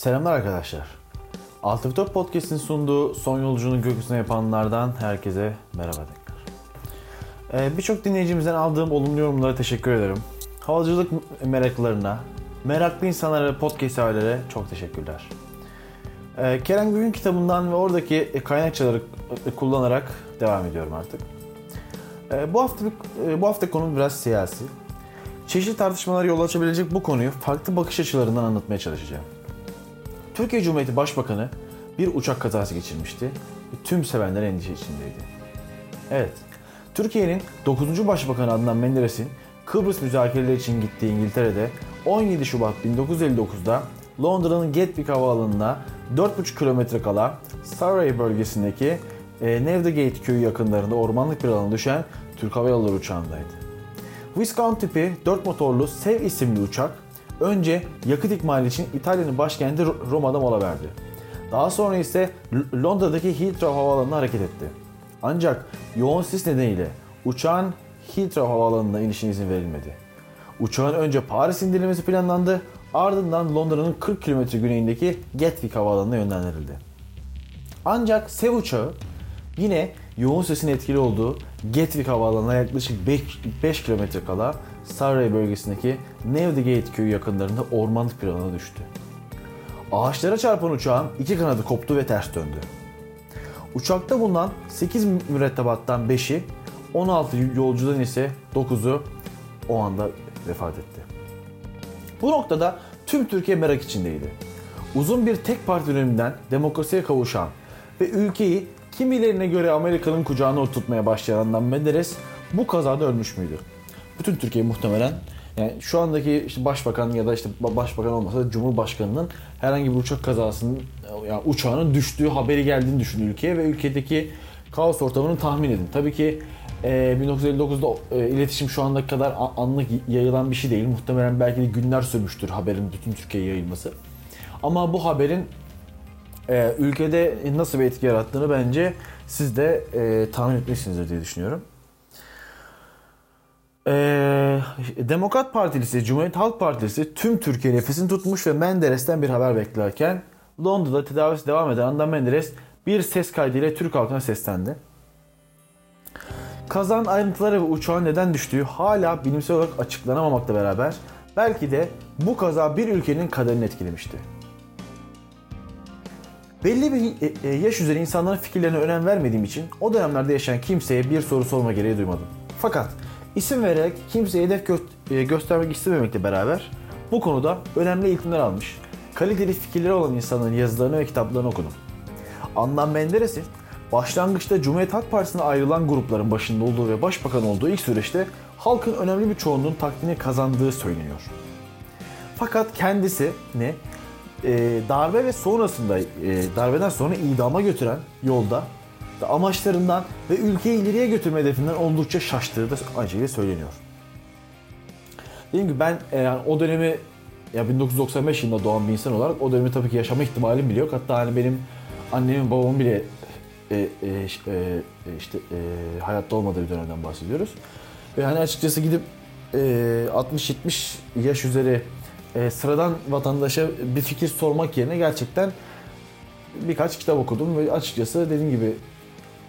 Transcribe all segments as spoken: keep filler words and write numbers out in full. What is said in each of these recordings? Selamlar arkadaşlar. Altı Vites Podcast'in sunduğu son yolculuğunu gökyüzüne yapanlardan herkese merhaba tekrar. Ee, Birçok dinleyicimizden aldığım olumlu yorumlara teşekkür ederim. Havacılık meraklılarına, meraklı insanlara, podcast ailelere çok teşekkürler. Ee, Kerem Gök kitabından ve oradaki kaynakçaları kullanarak devam ediyorum artık. Ee, bu hafta bu hafta konu biraz siyasi. Çeşitli tartışmalara yol açabilecek bu konuyu farklı bakış açılarından anlatmaya çalışacağım. Türkiye Cumhuriyeti Başbakanı bir uçak kazası geçirmişti. Tüm sevenler endişe içindeydi. Evet, Türkiye'nin dokuzuncu Başbakanı Adnan Menderes'in Kıbrıs müzakereleri için gittiği İngiltere'de on yedi Şubat bin dokuz yüz elli dokuzda Londra'nın Gatwick havaalanına dört buçuk kilometre kala Surrey bölgesindeki e, Nevdegate köyü yakınlarında ormanlık bir alana düşen Türk Hava Yolları uçağındaydı. Wisconsin tipi dört motorlu Sev isimli uçak önce yakıt ikmali için İtalya'nın başkenti Roma'da mola verdi. Daha sonra ise Londra'daki Heathrow havaalanına hareket etti. Ancak yoğun sis nedeniyle uçağın Heathrow havaalanına inişine izin verilmedi. Uçağın önce Paris indirilmesi planlandı, ardından Londra'nın kırk kilometre güneyindeki Gatwick havaalanına yönlendirildi. Ancak Sev uçağı yine yoğun sisin etkili olduğu Gatwick havaalanına yaklaşık beş kilometre kala Surrey bölgesindeki Nevdegate köyü yakınlarında ormanlık bir alana düştü. Ağaçlara çarpan uçağın iki kanadı koptu ve ters döndü. Uçakta bulunan sekiz mürettebattan beşi, on altı yolcudan ise dokuzu o anda vefat etti. Bu noktada tüm Türkiye merak içindeydi. Uzun bir tek parti döneminden demokrasiye kavuşan ve ülkeyi kimilerine göre Amerika'nın kucağına oturtmaya başlayan Menderes bu kazada ölmüş müydü? Bütün Türkiye muhtemelen, yani şu andaki işte başbakan ya da işte başbakan olmasa da Cumhurbaşkanı'nın herhangi bir uçak kazasının, yani uçağının düştüğü haberi geldiğini düşündü ülkeye ve ülkedeki kaos ortamını tahmin edin. Tabii ki bin dokuz yüz elli dokuzda iletişim şu andaki kadar anlık yayılan bir şey değil. Muhtemelen belki de günler sürmüştür haberin bütün Türkiye'ye yayılması. Ama bu haberin Ee, ülkede nasıl bir etki yarattığını bence siz de e, tahmin etmişsinizdir diye düşünüyorum. Ee, Demokrat Partisi, Cumhuriyet Halk Partisi tüm Türkiye nefesini tutmuş ve Menderes'ten bir haber beklerken Londra'da tedavisi devam eden Adnan Menderes bir ses kaydıyla Türk halkına seslendi. Kazanın ayrıntıları ve uçağın neden düştüğü hala bilimsel olarak açıklanamamakla beraber belki de bu kaza bir ülkenin kaderini etkilemişti. Belli bir yaş üzeri insanların fikirlerine önem vermediğim için o dönemlerde yaşayan kimseye bir soru sorma gereği duymadım. Fakat isim vererek kimseye hedef gö- göstermek istememekle beraber bu konuda önemli eğitimler almış, kaliteli fikirleri olan insanların yazılarını ve kitaplarını okudum. Adnan Menderes'in başlangıçta Cumhuriyet Halk Partisi'ne ayrılan grupların başında olduğu ve başbakan olduğu ilk süreçte halkın önemli bir çoğunluğun takdirini kazandığı söyleniyor. Fakat kendisi ne? Ee, darbe ve sonrasında e, darbeden sonra idama götüren yolda amaçlarından ve ülkeyi ileriye götürme hedefinden oldukça şaştığı da acıyla söyleniyor. Dediğim gibi ben e, yani o dönemi ya bin dokuz yüz doksan beş yılında doğan bir insan olarak o dönemi tabii ki yaşama ihtimalim bile yok. Hatta hani benim annemin babamın bile e, e, e, işte e, hayatta olmadığı bir dönemden bahsediyoruz. Ve hani açıkçası gidip e, altmış yetmiş yaş üzeri E, sıradan vatandaşa bir fikir sormak yerine gerçekten birkaç kitap okudum ve açıkçası dediğim gibi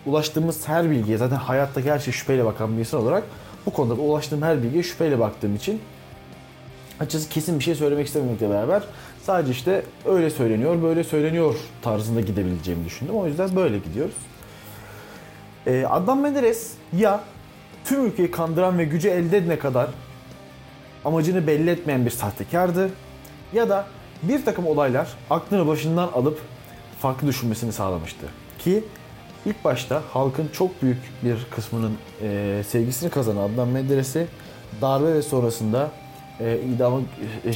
ulaştığımız her bilgiye, zaten hayatta her şey şüpheyle bakan bir insan olarak bu konuda ulaştığım her bilgiye şüpheyle baktığım için açıkçası kesin bir şey söylemek istememekle beraber sadece işte öyle söyleniyor, böyle söyleniyor tarzında gidebileceğimi düşündüm. O yüzden böyle gidiyoruz. E, Adnan Menderes ya tüm ülkeyi kandıran ve gücü elde edene kadar amacını belli etmeyen bir sahtekardı ya da bir takım olaylar aklını başından alıp farklı düşünmesini sağlamıştı. Ki ilk başta halkın çok büyük bir kısmının e, sevgisini kazanan Adnan Menderes'i darbe ve sonrasında e, idama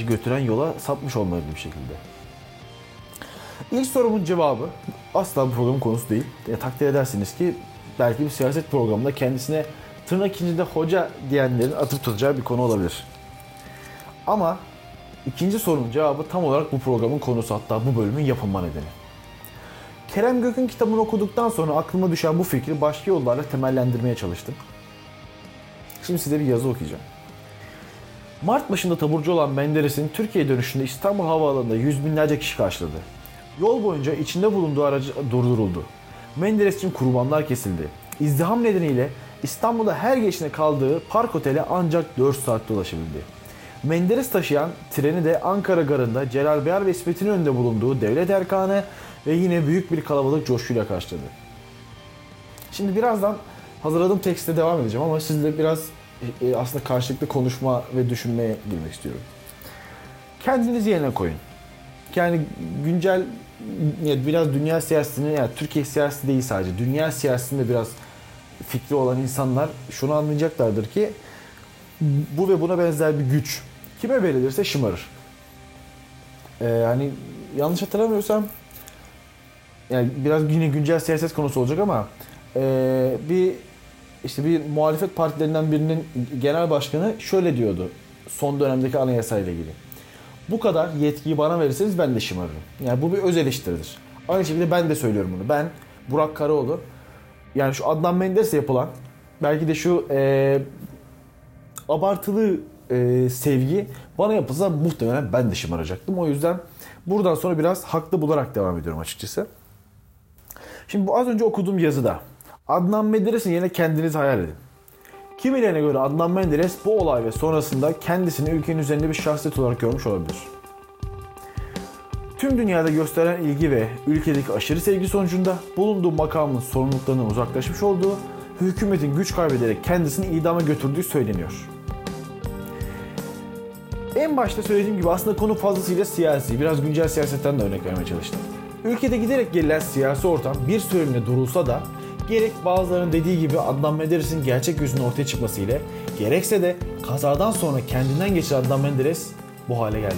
götüren yola sapmış olmalı bir şekilde. İlk sorumun cevabı asla bu programın konusu değil. E, takdir edersiniz ki belki bir siyaset programında kendisine tırnak içinde hoca diyenlerin atıp tutacağı bir konu olabilir. Ama ikinci sorunun cevabı tam olarak bu programın konusu, hatta bu bölümün yapılma nedeni. Kerem Gök'ün kitabını okuduktan sonra aklıma düşen bu fikri başka yollarla temellendirmeye çalıştım. Şimdi size bir yazı okuyacağım. Mart başında taburcu olan Menderes'in Türkiye dönüşünde İstanbul Havaalanı'nda yüz binlerce kişi karşıladı. Yol boyunca içinde bulunduğu aracı durduruldu. Menderes için kurbanlar kesildi. İzdiham nedeniyle İstanbul'da her geçine kaldığı Park Otel'e ancak dört saatte ulaşabildi. Menderes taşıyan treni de Ankara garında Celal Bayar ve İsmet'in önünde bulunduğu Devlet Erkanı ve yine büyük bir kalabalık coşkuyla karşıladı. Şimdi birazdan hazırladığım tekste devam edeceğim ama sizle biraz e, aslında karşılıklı konuşma ve düşünmeye girmek istiyorum. Kendinizi yerine koyun. Yani güncel, yani biraz dünya siyasetini, yani Türkiye siyaseti değil sadece, dünya siyasetinde biraz fikri olan insanlar şunu anlayacaklardır ki bu ve buna benzer bir güç kime verilirse şımarır. Ee, yani yanlış hatırlamıyorsam, yani biraz yine güncel siyaset konusu olacak ama ee, bir işte bir muhalefet partilerinden birinin genel başkanı şöyle diyordu son dönemdeki anayasayla ilgili. Bu kadar yetkiyi bana verirseniz ben de şımarırım. Yani bu bir öz eleştiridir. Aynı şekilde ben de söylüyorum bunu. Ben, Burak Karaoğlu, yani şu Adnan Menderes'e yapılan, belki de şu e, abartılı e, sevgi bana yapılsa muhtemelen ben de şımaracaktım. O yüzden buradan sonra biraz haklı bularak devam ediyorum açıkçası. Şimdi bu az önce okuduğum yazıda Adnan Menderes'in yerine kendiniz hayal edin. Kimilerine göre Adnan Menderes bu olay ve sonrasında kendisini ülkenin üzerinde bir şahsiyet olarak görmüş olabilir. Tüm dünyada gösterilen ilgi ve ülkedeki aşırı sevgi sonucunda bulunduğu makamın sorumluluklarından uzaklaşmış olduğu, hükümetin güç kaybederek kendisini idama götürdüğü söyleniyor. En başta söylediğim gibi aslında konu fazlasıyla siyasi, biraz güncel siyasetten de örnek vermeye çalıştım. Ülkede giderek gerilen siyasi ortam bir süreliğine durulsa da, gerek bazılarının dediği gibi Adnan Menderes'in gerçek yüzünün ortaya çıkması ile, gerekse de kazadan sonra kendinden geçen Adnan Menderes bu hale geldi.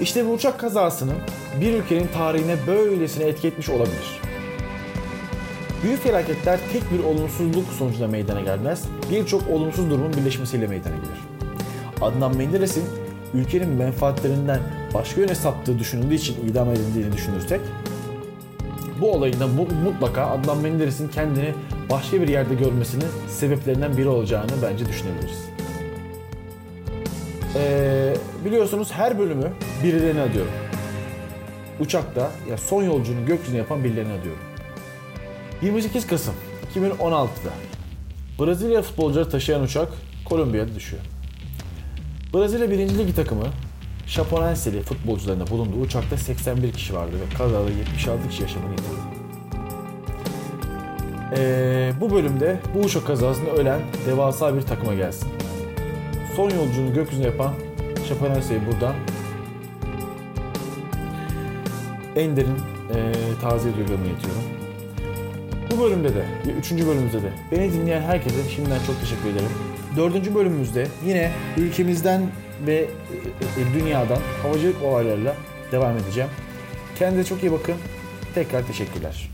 İşte bu uçak kazasının bir ülkenin tarihine böylesine etki etmiş olabilir. Büyük felaketler tek bir olumsuzluk sonucunda meydana gelmez, birçok olumsuz durumun birleşmesiyle meydana gelir. Adnan Menderes'in ülkenin menfaatlerinden başka yöne saptığı düşünüldüğü için idam edildiğini düşünürsek, bu olayında mutlaka Adnan Menderes'in kendini başka bir yerde görmesinin sebeplerinden biri olacağını bence düşünebiliriz. Ee, biliyorsunuz her bölümü birilerine adıyorum. Uçakta ya son yolcunun gökyüzüne yapan birilerine adıyorum. yirmi sekiz Kasım iki bin on altıda Brezilya futbolcuları taşıyan uçak Kolombiya'da düşüyor. Brezilya birinci Ligi takımı Chapecoense'li futbolcularında bulunduğu uçakta seksen bir kişi vardı ve kazada yetmiş altı kişi yaşamını yitirdi. Ee, bu bölümde bu uçak kazasında ölen devasa bir takıma gelsin. Son yolculuğunu gökyüzüne yapan Chapecoense'yi buradan en derin e, taziye duygularına iletiyorum. Bu bölümde de, üçüncü bölümümüzde de beni dinleyen herkese şimdiden çok teşekkür ederim. dördüncü bölümümüzde yine ülkemizden ve dünyadan havacılık olaylarıyla devam edeceğim. Kendinize çok iyi bakın. Tekrar teşekkürler.